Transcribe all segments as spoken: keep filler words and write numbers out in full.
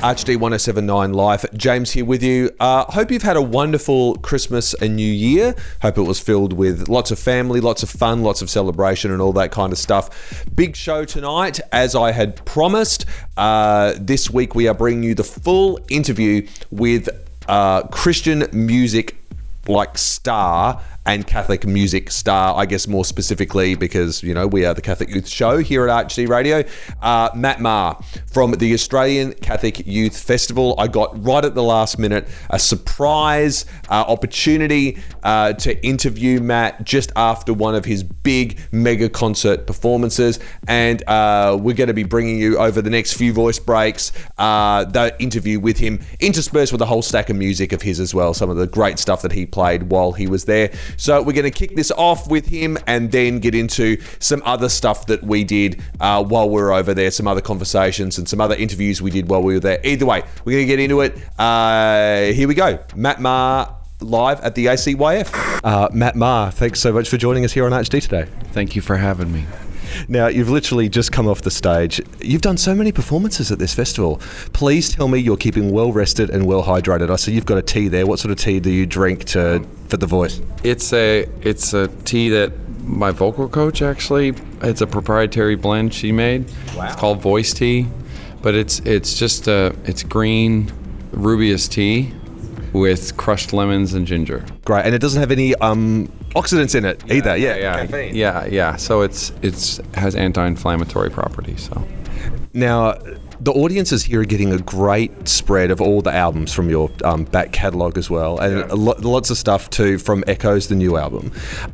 R H D ten seventy-nine Life. James here with you. Uh, hope you've had a wonderful Christmas and New Year. Hope it was filled with lots of family, lots of fun, lots of celebration and all that kind of stuff. Big show tonight, as I had promised. Uh, this week we are bringing you the full interview with uh, Christian music like star and Catholic music star, I guess more specifically, because, you know, we are the Catholic Youth Show here at R H D Radio. Uh, Matt Maher from the Australian Catholic Youth Festival. I got right at the last minute a surprise uh, opportunity uh, to interview Matt just after one of his big mega concert performances. And uh, we're going to be bringing you over the next few voice breaks, uh, that interview with him, interspersed with a whole stack of music of his as well. Some of the great stuff that he played while he was there. So we're going to kick this off with him and then get into some other stuff that we did uh, while we were over there, some other conversations and some other interviews we did while we were there. Either way, we're going to get into it. Uh, here we go. Matt Maher live at the A C Y F. Uh, Matt Maher, thanks so much for joining us here on R H D today. Thank you for having me. Now, you've literally just come off the stage. You've done so many performances at this festival. Please tell me you're keeping well rested and well hydrated. I see you've got a tea there. What sort of tea do you drink to for the voice? It's a it's a tea that my vocal coach actually. It's a proprietary blend she made. Wow. It's called Voice Tea, but it's it's just a it's green rubious tea with crushed lemons and ginger. Great, and it doesn't have any um, oxidants in it yeah, either. Yeah, yeah, caffeine. yeah, yeah. So it's it's has anti-inflammatory properties. So now the audiences here are getting a great spread of all the albums from your um, back catalogue as well, and yeah. lo- lots of stuff too from Echoes, the new album.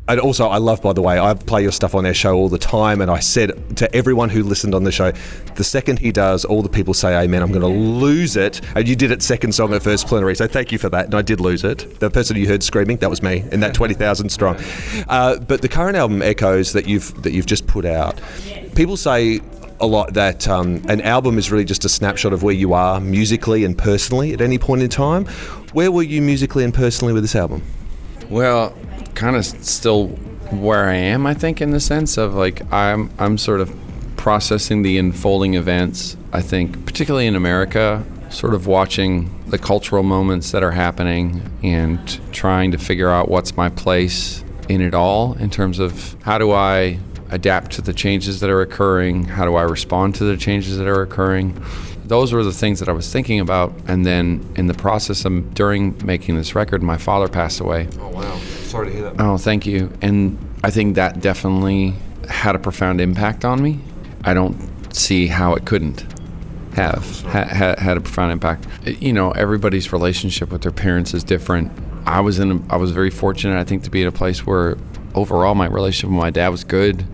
And also, I love, by the way, I play your stuff on their show all the time, and I said to everyone who listened on the show, the second he does, all the people say amen, I'm going to lose it. And you did it second song at first plenary, so thank you for that. And I did lose it. The person you heard screaming, that was me, and that twenty thousand strong. Uh, but the current album, Echoes, that you've that you've just put out, people say a lot that um, an album is really just a snapshot of where you are musically and personally at any point in time. Where were you musically and personally with this album? Well, kind of still where I am, I think, in the sense of like I'm I'm sort of processing the unfolding events, I think, particularly in America, sort of watching the cultural moments that are happening and trying to figure out what's my place in it all in terms of how do I adapt to the changes that are occurring? How do I respond to the changes that are occurring? Those were the things that I was thinking about. And then in the process, I'm, during making this record, my father passed away. Oh, wow. Sorry to hear that. Oh, thank you. And I think that definitely had a profound impact on me. I don't see how it couldn't have ha- had a profound impact. You know, everybody's relationship with their parents is different. I was in a, I was very fortunate, I think, to be in a place where overall my relationship with my dad was good.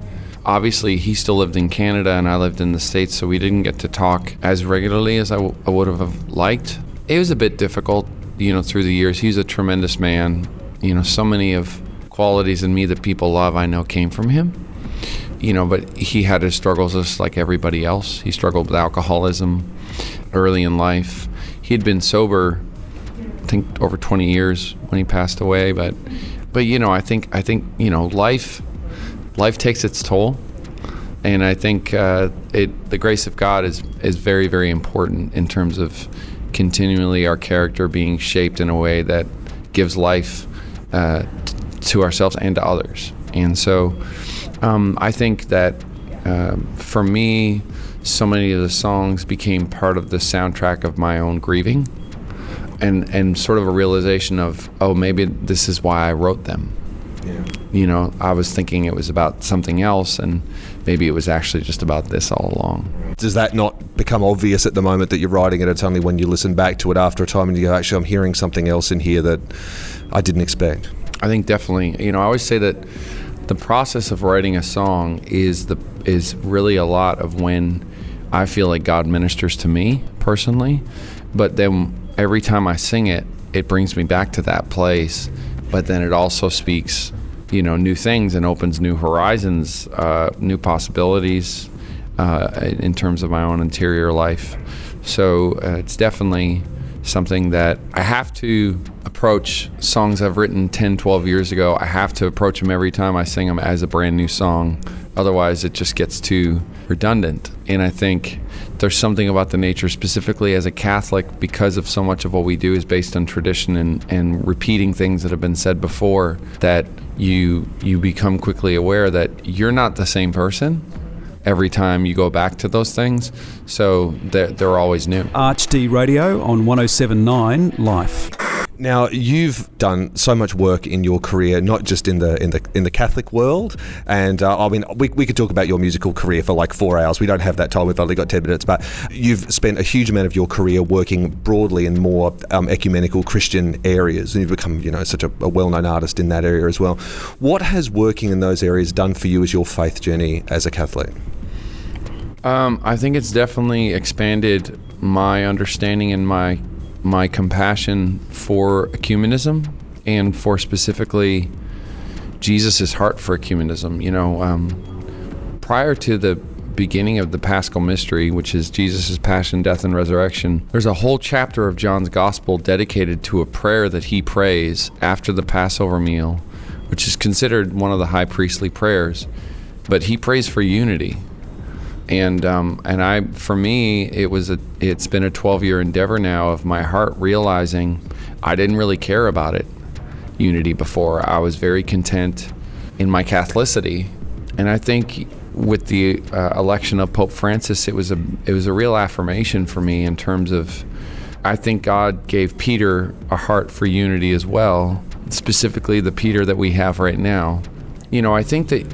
Obviously, he still lived in Canada and I lived in the States, so we didn't get to talk as regularly as I, w- I would have liked. It was a bit difficult, you know, through the years. He's a tremendous man. You know, so many of qualities in me that people love, I know, came from him. You know, but he had his struggles just like everybody else. He struggled with alcoholism early in life. He'd been sober, I think, over twenty years when he passed away, but... But, you know, I think, I think you know, life life takes its toll. And I think uh, it, the grace of God is, is very, very important in terms of continually our character being shaped in a way that gives life uh, t- to ourselves and to others. And so um, I think that uh, for me, so many of the songs became part of the soundtrack of my own grieving. And, and sort of a realization of, oh, maybe this is why I wrote them. Yeah. You know, I was thinking it was about something else, and maybe it was actually just about this all along. Does that not become obvious at the moment that you're writing it? It's only when you listen back to it after a time and you go, actually, I'm hearing something else in here that I didn't expect. I think definitely. You know, I always say that the process of writing a song is the is really a lot of when I feel like God ministers to me personally, but then every time I sing it, it brings me back to that place, but then it also speaks, you know, new things and opens new horizons, uh, new possibilities uh, in terms of my own interior life. So uh, it's definitely something that I have to approach. Songs I've written ten, twelve years ago, I have to approach them every time I sing them as a brand new song, Otherwise, it just gets too redundant. And I think there's something about the nature, specifically as a Catholic, because of so much of what we do is based on tradition and, and repeating things that have been said before, that you you become quickly aware that you're not the same person every time you go back to those things. So they're, they're always new. Arch D Radio on one oh seven point nine Life. Now, you've done so much work in your career, not just in the in the in the Catholic world, and uh, I mean, we we could talk about your musical career for like four hours. We don't have that time; we've only got ten minutes. But you've spent a huge amount of your career working broadly in more um, ecumenical Christian areas, and you've become, you know, such a, a well-known artist in that area as well. What has working in those areas done for you as your faith journey as a Catholic? Um, I think it's definitely expanded my understanding and my. my compassion for ecumenism and for specifically Jesus's heart for ecumenism. You know, um, prior to the beginning of the Paschal Mystery, which is Jesus's passion, death, and resurrection, there's a whole chapter of John's Gospel dedicated to a prayer that he prays after the Passover meal, which is considered one of the high priestly prayers, but he prays for unity. And um, and I, for me, it was a, it's been a twelve-year endeavor now of my heart realizing I didn't really care about it, unity, before. I was very content in my Catholicity, and I think with the uh, election of Pope Francis, it was a it was a real affirmation for me in terms of, I think God gave Peter a heart for unity as well, specifically the Peter that we have right now. You know, I think that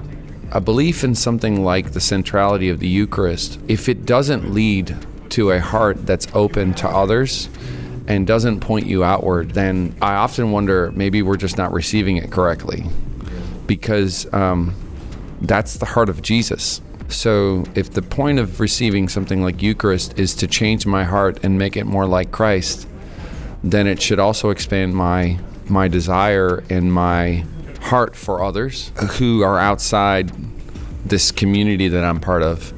a belief in something like the centrality of the Eucharist, if it doesn't lead to a heart that's open to others and doesn't point you outward, then I often wonder, maybe we're just not receiving it correctly, because um, that's the heart of Jesus. So if the point of receiving something like Eucharist is to change my heart and make it more like Christ, then it should also expand my my desire and my heart for others who are outside this community that I'm part of,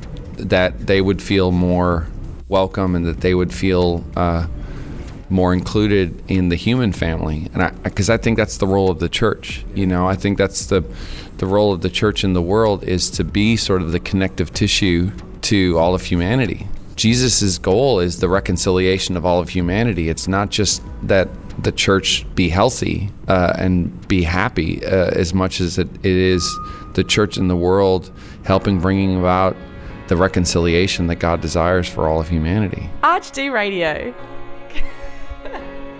that they would feel more welcome and that they would feel uh, more included in the human family. And I, because I think that's the role of the church. You know, I think that's the the role of the church in the world, is to be sort of the connective tissue to all of humanity. Jesus's goal is the reconciliation of all of humanity. It's not just that the church be healthy uh, and be happy uh, as much as it, it is the church in the world helping bringing about the reconciliation that God desires for all of humanity. Arch D Radio.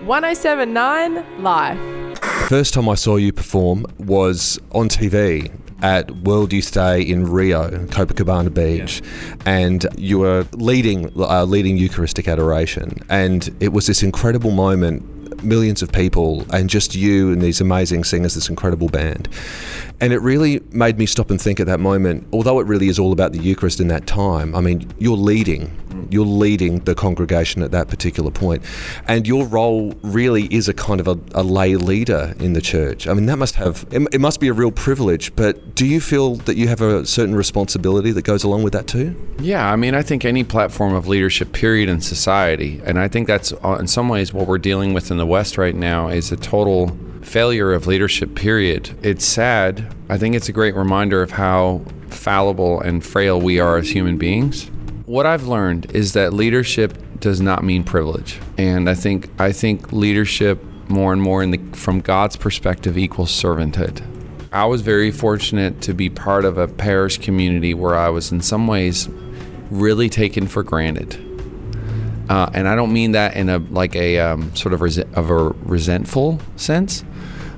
one oh seven point nine Life. First time I saw you perform was on T V at World Youth Day in Rio, Copacabana Beach, yeah. And you were leading uh, leading Eucharistic adoration, and it was this incredible moment. Millions of people, and just you and these amazing singers, this incredible band. And it really made me stop and think at that moment, although it really is all about the Eucharist in that time, I mean, you're leading. You're leading the congregation at that particular point. And your role really is a kind of a, a lay leader in the church. I mean, that must have, it, it must be a real privilege, but do you feel that you have a certain responsibility that goes along with that too? Yeah, I mean, I think any platform of leadership, period, in society, and I think that's in some ways what we're dealing with in the West right now, is a total failure of leadership, period. It's sad. I think it's a great reminder of how fallible and frail we are as human beings. What I've learned is that leadership does not mean privilege. And I think I think leadership more and more in the, from God's perspective, equals servanthood. I was very fortunate to be part of a parish community where I was in some ways really taken for granted. Uh, and I don't mean that in a like a um, sort of, rese- of a resentful sense.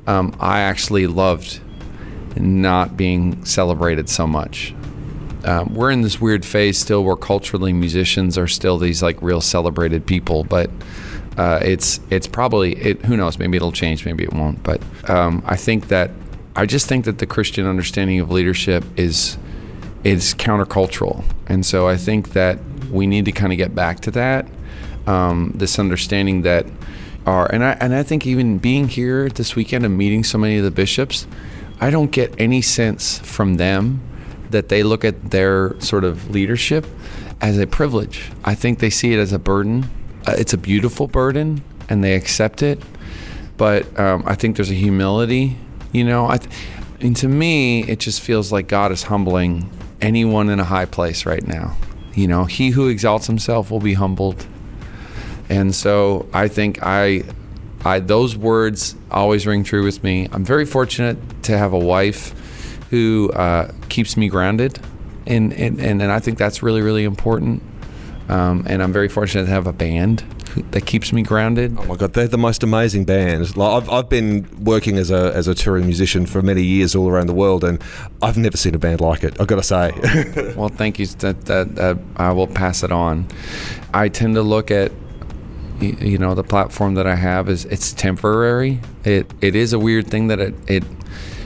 Um, I actually loved not being celebrated so much. Um, we're in this weird phase still where culturally musicians are still these like real celebrated people, but uh, it's it's probably, it, who knows, maybe it'll change, maybe it won't. But um, I think that, I just think that the Christian understanding of leadership is, is countercultural. And so I think that we need to kind of get back to that, um, this understanding that our, and I, and I think even being here this weekend and meeting so many of the bishops, I don't get any sense from them that they look at their sort of leadership as a privilege. I think they see it as a burden. Uh, it's a beautiful burden, and they accept it. But um, I think there's a humility, you know. I th- and to me, it just feels like God is humbling anyone in a high place right now. You know, he who exalts himself will be humbled. And so I think I, I those words always ring true with me. I'm very fortunate to have a wife who uh, keeps me grounded. And, and, and, and I think that's really, really important. Um, and I'm very fortunate to have a band that keeps me grounded. Oh my God, they're the most amazing band. Like I've I've been working as a as a touring musician for many years all around the world, and I've never seen a band like it, I've got to say. Well, thank you. That, that that I will pass it on. I tend to look at, you know, the platform that I have is it's temporary. It it is a weird thing that it it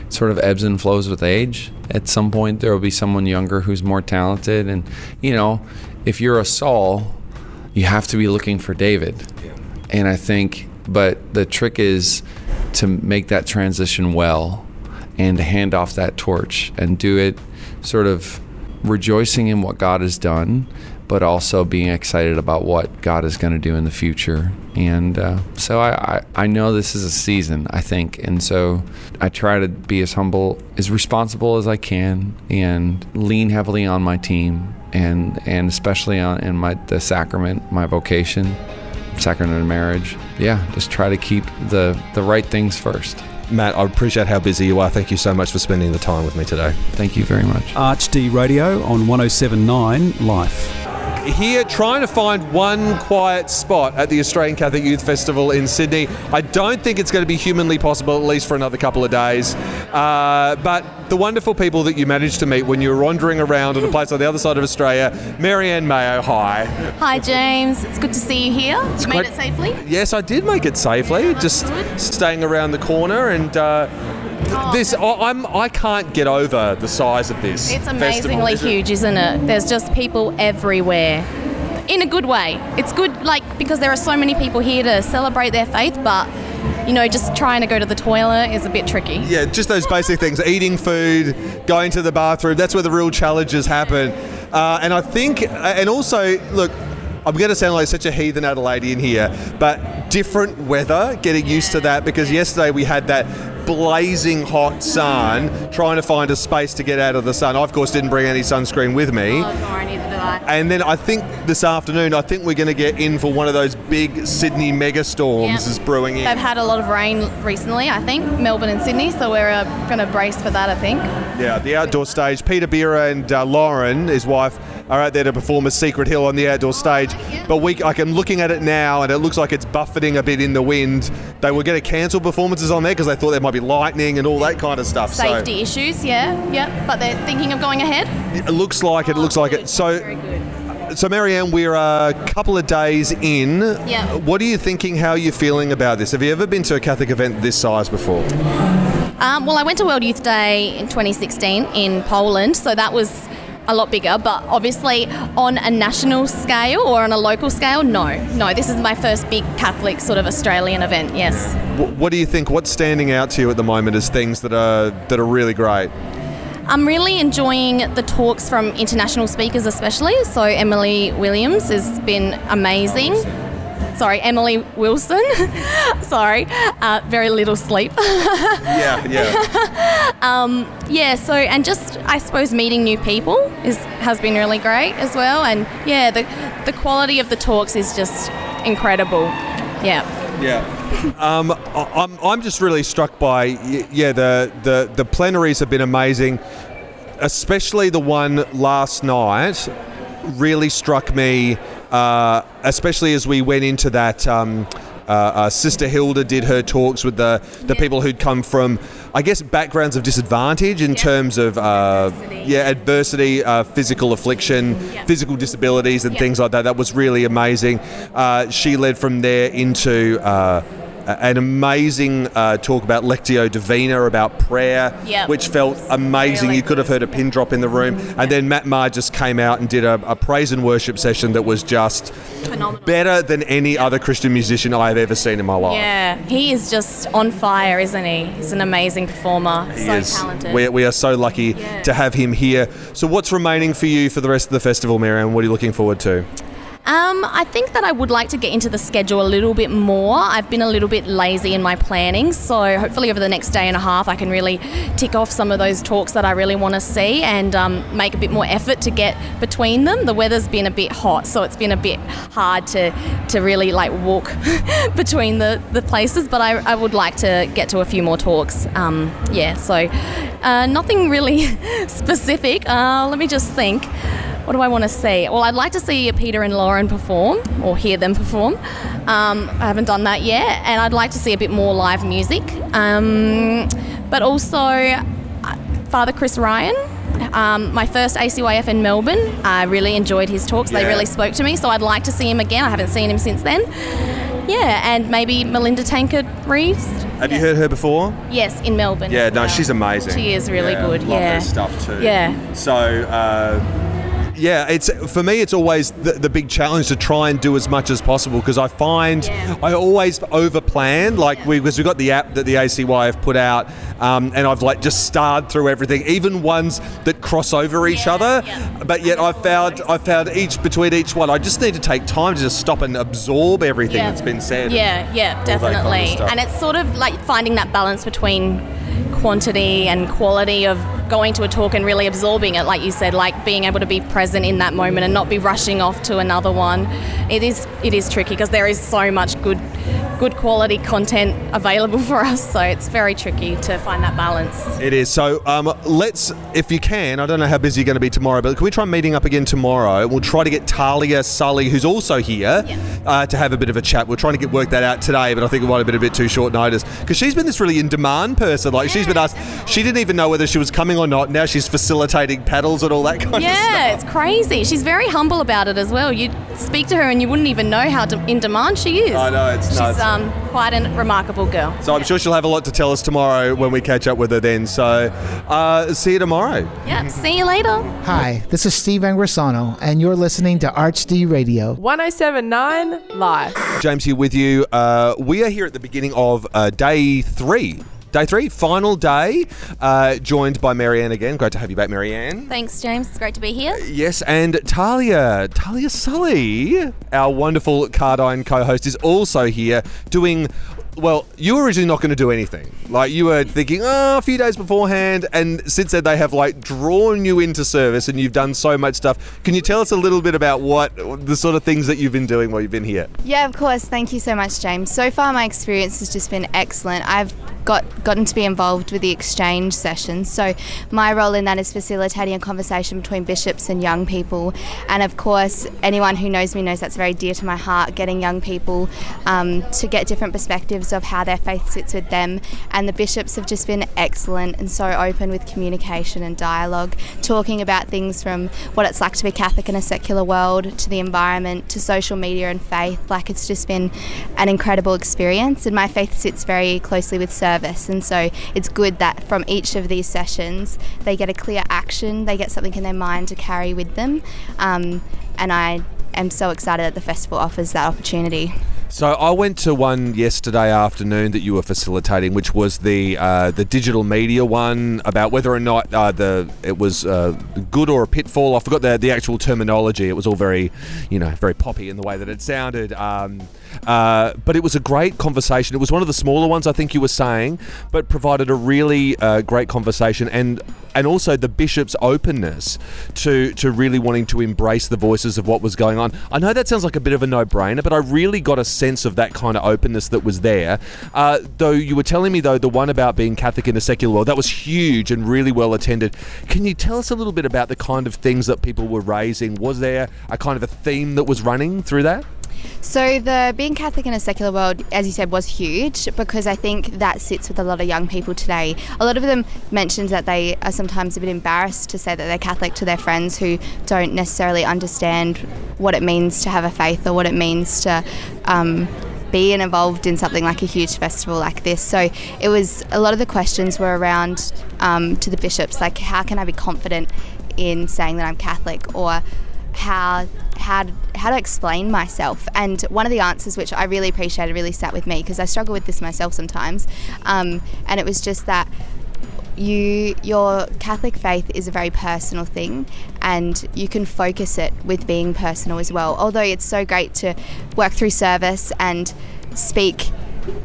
sort of ebbs and flows with age. At some point, there will be someone younger who's more talented, and you know, if you're a Saul, you have to be looking for David. Yeah. And I think, but the trick is to make that transition well and to hand off that torch and do it sort of rejoicing in what God has done, but also being excited about what God is going to do in the future. And uh, so I, I, I know this is a season, I think. And so I try to be as humble, as responsible as I can, and lean heavily on my team. And and especially on in my the sacrament, my vocation, sacrament of marriage. Yeah, just try to keep the, the right things first. Matt, I appreciate how busy you are. Thank you so much for spending the time with me today. Thank you very much. Arch D Radio on one oh seven point nine Life. Here, trying to find one quiet spot at the Australian Catholic Youth Festival in Sydney. I don't think it's going to be humanly possible, at least for another couple of days. Uh, but the wonderful people that you managed to meet when you were wandering around in a place on the other side of Australia, Marianne Mayo, hi. Hi, James. It's good to see you here. Did you make it safely? Yes, I did make it safely. Yeah, just good. Staying around the corner and... Uh, Oh, this I'm I can't get over the size of this. It's amazingly festival, huge, isn't it? There's just people everywhere, in a good way. It's good, like, because there are so many people here to celebrate their faith, but you know, just trying to go to the toilet is a bit tricky. Yeah, just those basic things: eating food, going to the bathroom. That's where the real challenges happen. Uh, and I think, and also, look, I'm going to sound like such a heathen Adelaidean here, but different weather, getting used to that, because yesterday we had that blazing hot sun, trying to find a space to get out of the sun. I, of course, didn't bring any sunscreen with me. Oh, sorry, neither did I. And then I think this afternoon, I think we're going to get in for one of those big Sydney mega storms is yep. brewing in. They've had a lot of rain recently, I think, Melbourne and Sydney, so we're uh, going to brace for that, I think. Yeah, the outdoor stage. Peter Beera and uh, Lauren, his wife, are out there to perform a Secret Hill on the outdoor stage. Oh, yeah. But we, like, I'm looking at it now, and it looks like it's buffeting a bit in the wind. They were going to cancel performances on there because they thought there might be lightning and all that kind of stuff. Safety so. issues, yeah, yeah. But they're thinking of going ahead. It looks like it. Oh, looks good. like it. So, Very good. so Marianne, we're a couple of days in. Yeah. What are you thinking? How are you feeling about this? Have you ever been to a Catholic event this size before? Um, well, I went to World Youth Day in twenty sixteen in Poland, so that was a lot bigger, but obviously on a national scale or on a local scale, no. No, this is my first big Catholic sort of Australian event, yes. What do you think, what's standing out to you at the moment as things that are that are really great? I'm really enjoying the talks from international speakers especially, so Emily Williams has been amazing. Sorry, Emily Wilson. Sorry, uh, very little sleep. yeah, yeah. um, yeah, so, and just, I suppose, meeting new people is has been really great as well. And yeah, the the quality of the talks is just incredible. Yeah. Yeah, um, I'm I'm just really struck by, yeah, the, the, the plenaries have been amazing, especially the one last night really struck me. Uh, especially as we went into that, um, uh, uh, Sister Hilda did her talks with the, the yeah. people who'd come from, I guess, backgrounds of disadvantage in yeah. terms of uh, adversity, yeah, adversity uh, physical affliction, yeah. physical disabilities and yeah. things like that. That was really amazing. Uh, she led from there into... Uh, an amazing uh, talk about Lectio Divina, about prayer, yep. which felt amazing. Really? You could have heard a pin drop in the room. Mm-hmm. And then Matt Maher just came out and did a, a praise and worship session that was just phenomenal. Better than any yep. other Christian musician I've ever seen in my life. Yeah, he is just on fire, isn't he? He's an amazing performer, he so is. talented. We, we are so lucky yeah. to have him here. So what's remaining for you for the rest of the festival, Marianne? What are you looking forward to? Um, I think that I would like to get into the schedule a little bit more. I've been a little bit lazy in my planning, so hopefully over the next day and a half I can really tick off some of those talks that I really want to see and um, make a bit more effort to get between them. The weather's been a bit hot, so it's been a bit hard to, to really like walk between the, the places, but I, I would like to get to a few more talks. Um, yeah, so uh, nothing really specific. Uh, let me just think. What do I want to see? Well, I'd like to see Peter and Lauren perform, or hear them perform. Um, I haven't done that yet, and I'd like to see a bit more live music. Um, but also, uh, Father Chris Ryan, um, my first A C Y F in Melbourne. I really enjoyed his talks. Yeah. They really spoke to me, so I'd like to see him again. I haven't seen him since then. Yeah, and maybe Melinda Tankard Reeves. Have yeah. you heard her before? Yes, in Melbourne. Yeah, no, well. She's amazing. She is really yeah, good. Love yeah, her stuff too. Yeah. So. Uh, Yeah, it's for me. It's always the, the big challenge to try and do as much as possible, because I find yeah. I always over plan. Like yeah. we, because we got the app that the A C Y F put out, um, and I've like just starred through everything, even ones that cross over each yeah. other. Yeah. But yet I found I found each between each one, I just need to take time to just stop and absorb everything yeah. that's been said. Yeah, yeah, definitely. Kind of and it's sort of like finding that balance between quantity and quality of going to a talk and really absorbing it, like you said, like being able to be present in that moment and not be rushing off to another one. It is it is tricky because there is so much good good quality content available for us, so it's very tricky to find that balance. It is. So um, let's, if you can, I don't know how busy you're going to be tomorrow, but can we try meeting up again tomorrow? We'll try to get Talia Sully, who's also here, yeah. uh, to have a bit of a chat. We're trying to get work that out today, but I think it might have been a bit too short notice because she's been this really in-demand person. Like yeah, she's been asked, definitely. She didn't even know whether she was coming or not. Now she's facilitating paddles and all that kind yeah, of stuff. Yeah, it's crazy. She's very humble about it as well. You speak to her and you wouldn't even know how de- in demand she is. I know, it's nuts. She's um, quite a remarkable girl. So I'm sure she'll have a lot to tell us tomorrow when we catch up with her then. So uh, see you tomorrow. Yeah, see you later. Hi, this is Steve Angrisano and you're listening to Arch D Radio. one oh seven point nine Live. James here with you. Uh, we are here at the beginning of uh, day three. Day three, final day, uh, joined by Marianne again. Great to have you back, Marianne. Thanks, James. It's great to be here. Uh, yes, and Talia, Talia Sully, our wonderful Cardine co-host, is also here doing... Well, you were originally not going to do anything. Like, you were thinking, oh, a few days beforehand, and since then they have, like, drawn you into service and you've done so much stuff. Can you tell us a little bit about what the sort of things that you've been doing while you've been here? Yeah, of course. Thank you so much, James. So far, my experience has just been excellent. I've got gotten to be involved with the exchange sessions. So my role in that is facilitating a conversation between bishops and young people. And, of course, anyone who knows me knows that's very dear to my heart, getting young people um, to get different perspectives of how their faith sits with them, and the bishops have just been excellent and so open with communication and dialogue, talking about things from what it's like to be Catholic in a secular world to the environment to social media and faith. Like, it's just been an incredible experience, and my faith sits very closely with service, and so it's good that from each of these sessions they get a clear action, they get something in their mind to carry with them, um, and I am so excited that the festival offers that opportunity. So I went to one yesterday afternoon that you were facilitating, which was the uh, the digital media one about whether or not uh, the it was uh, good or a pitfall. I forgot the the actual terminology. It was all very, you know, very poppy in the way that it sounded. Um, uh, but it was a great conversation. It was one of the smaller ones, I think you were saying, but provided a really uh, great conversation, and and also the bishop's openness to to really wanting to embrace the voices of what was going on. I know that sounds like a bit of a no-brainer, but I really got a sense of that kind of openness that was there. Uh, though you were telling me, though, the one about being Catholic in a secular world, that was huge and really well attended. Can you tell us a little bit about the kind of things that people were raising? Was there a kind of a theme that was running through that? So the being Catholic in a secular world, as you said, was huge, because I think that sits with a lot of young people today. A lot of them mentioned that they are sometimes a bit embarrassed to say that they're Catholic to their friends who don't necessarily understand what it means to have a faith or what it means to... Um, being involved in something like a huge festival like this. So it was, a lot of the questions were around um, to the bishops, like, how can I be confident in saying that I'm Catholic, or how how how to explain myself. And one of the answers, which I really appreciated, really sat with me, because I struggle with this myself sometimes, um, and it was just that you your Catholic faith is a very personal thing, and you can focus it with being personal as well. Although it's so great to work through service and speak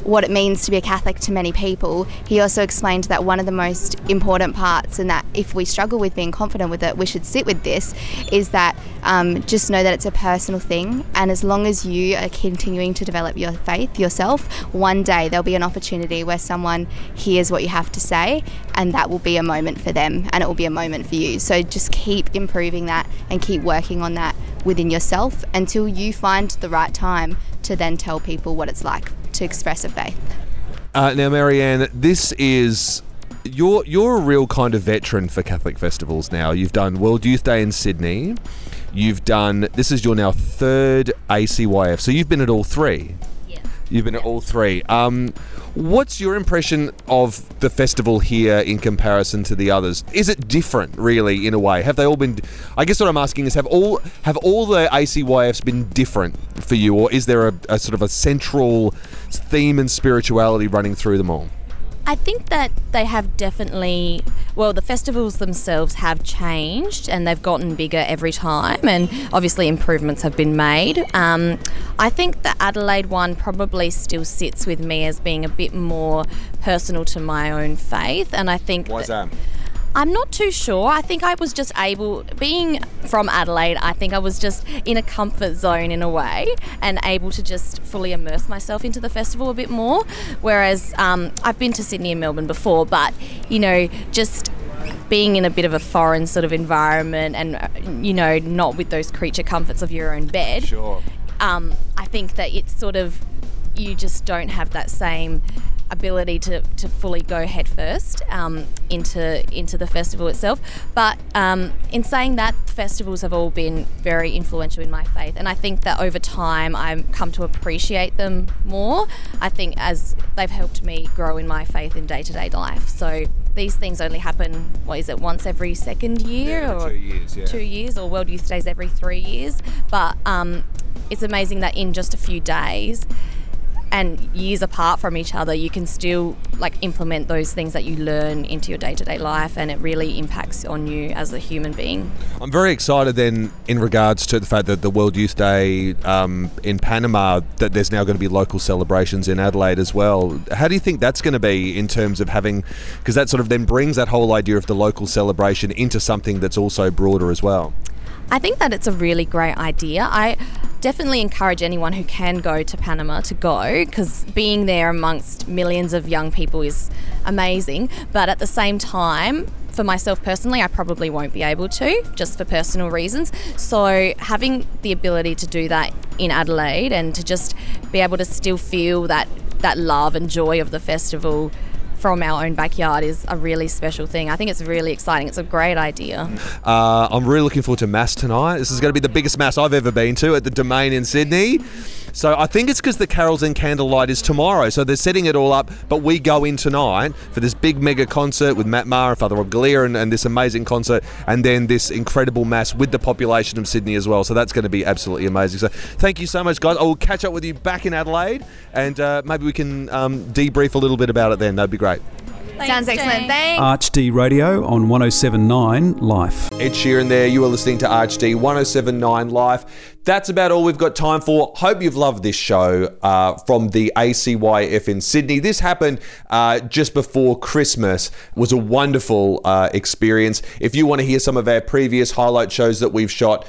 what it means to be a Catholic to many people, he also explained that one of the most important parts, and that if we struggle with being confident with it, we should sit with this, is that um, just know that it's a personal thing, and as long as you are continuing to develop your faith yourself, one day there'll be an opportunity where someone hears what you have to say, and that will be a moment for them, and it will be a moment for you. So just keep improving that and keep working on that within yourself until you find the right time to then tell people what it's like to express a faith. Uh, now, Marianne, this is you're you're a real kind of veteran for Catholic festivals. Now you've done World Youth Day in Sydney. You've done this is your now third A C Y F, so you've been at all three. Yes. You've been at all three. Um, what's your impression of the festival here in comparison to the others? Is it different, really, in a way? Have they all been? I guess what I'm asking is, have all have all the A C Y Fs been different for you, or is there a, a sort of a central theme and spirituality running through them all? I think that they have definitely, well, the festivals themselves have changed, and they've gotten bigger every time, and obviously improvements have been made. Um, I think the Adelaide one probably still sits with me as being a bit more personal to my own faith, and I think... Why's that? that? I'm not too sure. I think I was just able, being from Adelaide, I think I was just in a comfort zone in a way, and able to just fully immerse myself into the festival a bit more. Whereas um, I've been to Sydney and Melbourne before, but, you know, just being in a bit of a foreign sort of environment and, you know, not with those creature comforts of your own bed. Sure. Um, I think that it's sort of, you just don't have that same ability to, to fully go headfirst um, into into the festival itself. But um, in saying that, festivals have all been very influential in my faith, and I think that over time I've come to appreciate them more. I think as they've helped me grow in my faith in day-to-day life. So these things only happen, what is it, once every second year? Yeah, or two years, yeah. Two years, or World Youth Days every three years. But um, it's amazing that in just a few days, and years apart from each other, you can still like implement those things that you learn into your day-to-day life, and it really impacts on you as a human being. I'm very excited then in regards to the fact that the World Youth Day um, in Panama, that there's now going to be local celebrations in Adelaide as well. How do you think that's going to be in terms of having, because that sort of then brings that whole idea of the local celebration into something that's also broader as well? I think that it's a really great idea. I definitely encourage anyone who can go to Panama to go, because being there amongst millions of young people is amazing. But at the same time, for myself personally, I probably won't be able to, just for personal reasons. So having the ability to do that in Adelaide, and to just be able to still feel that, that love and joy of the festival from our own backyard is a really special thing. I think it's really exciting. It's a great idea. Uh, I'm really looking forward to Mass tonight. This is going to be the biggest Mass I've ever been to at the Domain in Sydney. So I think it's because the Carols and Candlelight is tomorrow, so they're setting it all up, but we go in tonight for this big mega concert with Matt Maher and Father Rob Galea, and, and this amazing concert, and then this incredible Mass with the population of Sydney as well. So that's going to be absolutely amazing. So thank you so much, guys. I will catch up with you back in Adelaide, and uh, maybe we can um, debrief a little bit about it then. That'd be great. Thanks, sounds excellent. Thanks. Arch D Radio on one oh seven point nine Life. Ed Sheeran there. You are listening to Arch D one oh seven point nine Life. That's about all we've got time for. Hope you've loved this show uh, from the A C Y F in Sydney. This happened uh, just before Christmas. It was a wonderful uh, experience. If you want to hear some of our previous highlight shows that we've shot,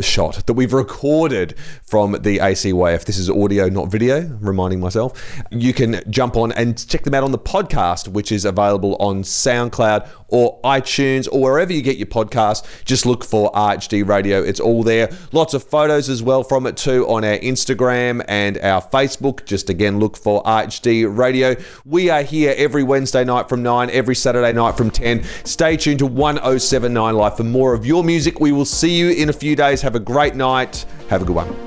shot that we've recorded from the A C Y F. This is audio, not video, reminding myself. You can jump on and check them out on the podcast, which is available on SoundCloud or iTunes or wherever you get your podcasts. Just look for R H D Radio. It's all there. Lots of photos as well from it too on our Instagram and our Facebook. Just again, look for R H D Radio. We are here every Wednesday night from nine, every Saturday night from ten. Stay tuned to one oh seven point nine Live for more of your music. We will see you in a few days. Have a great night. Have a good one.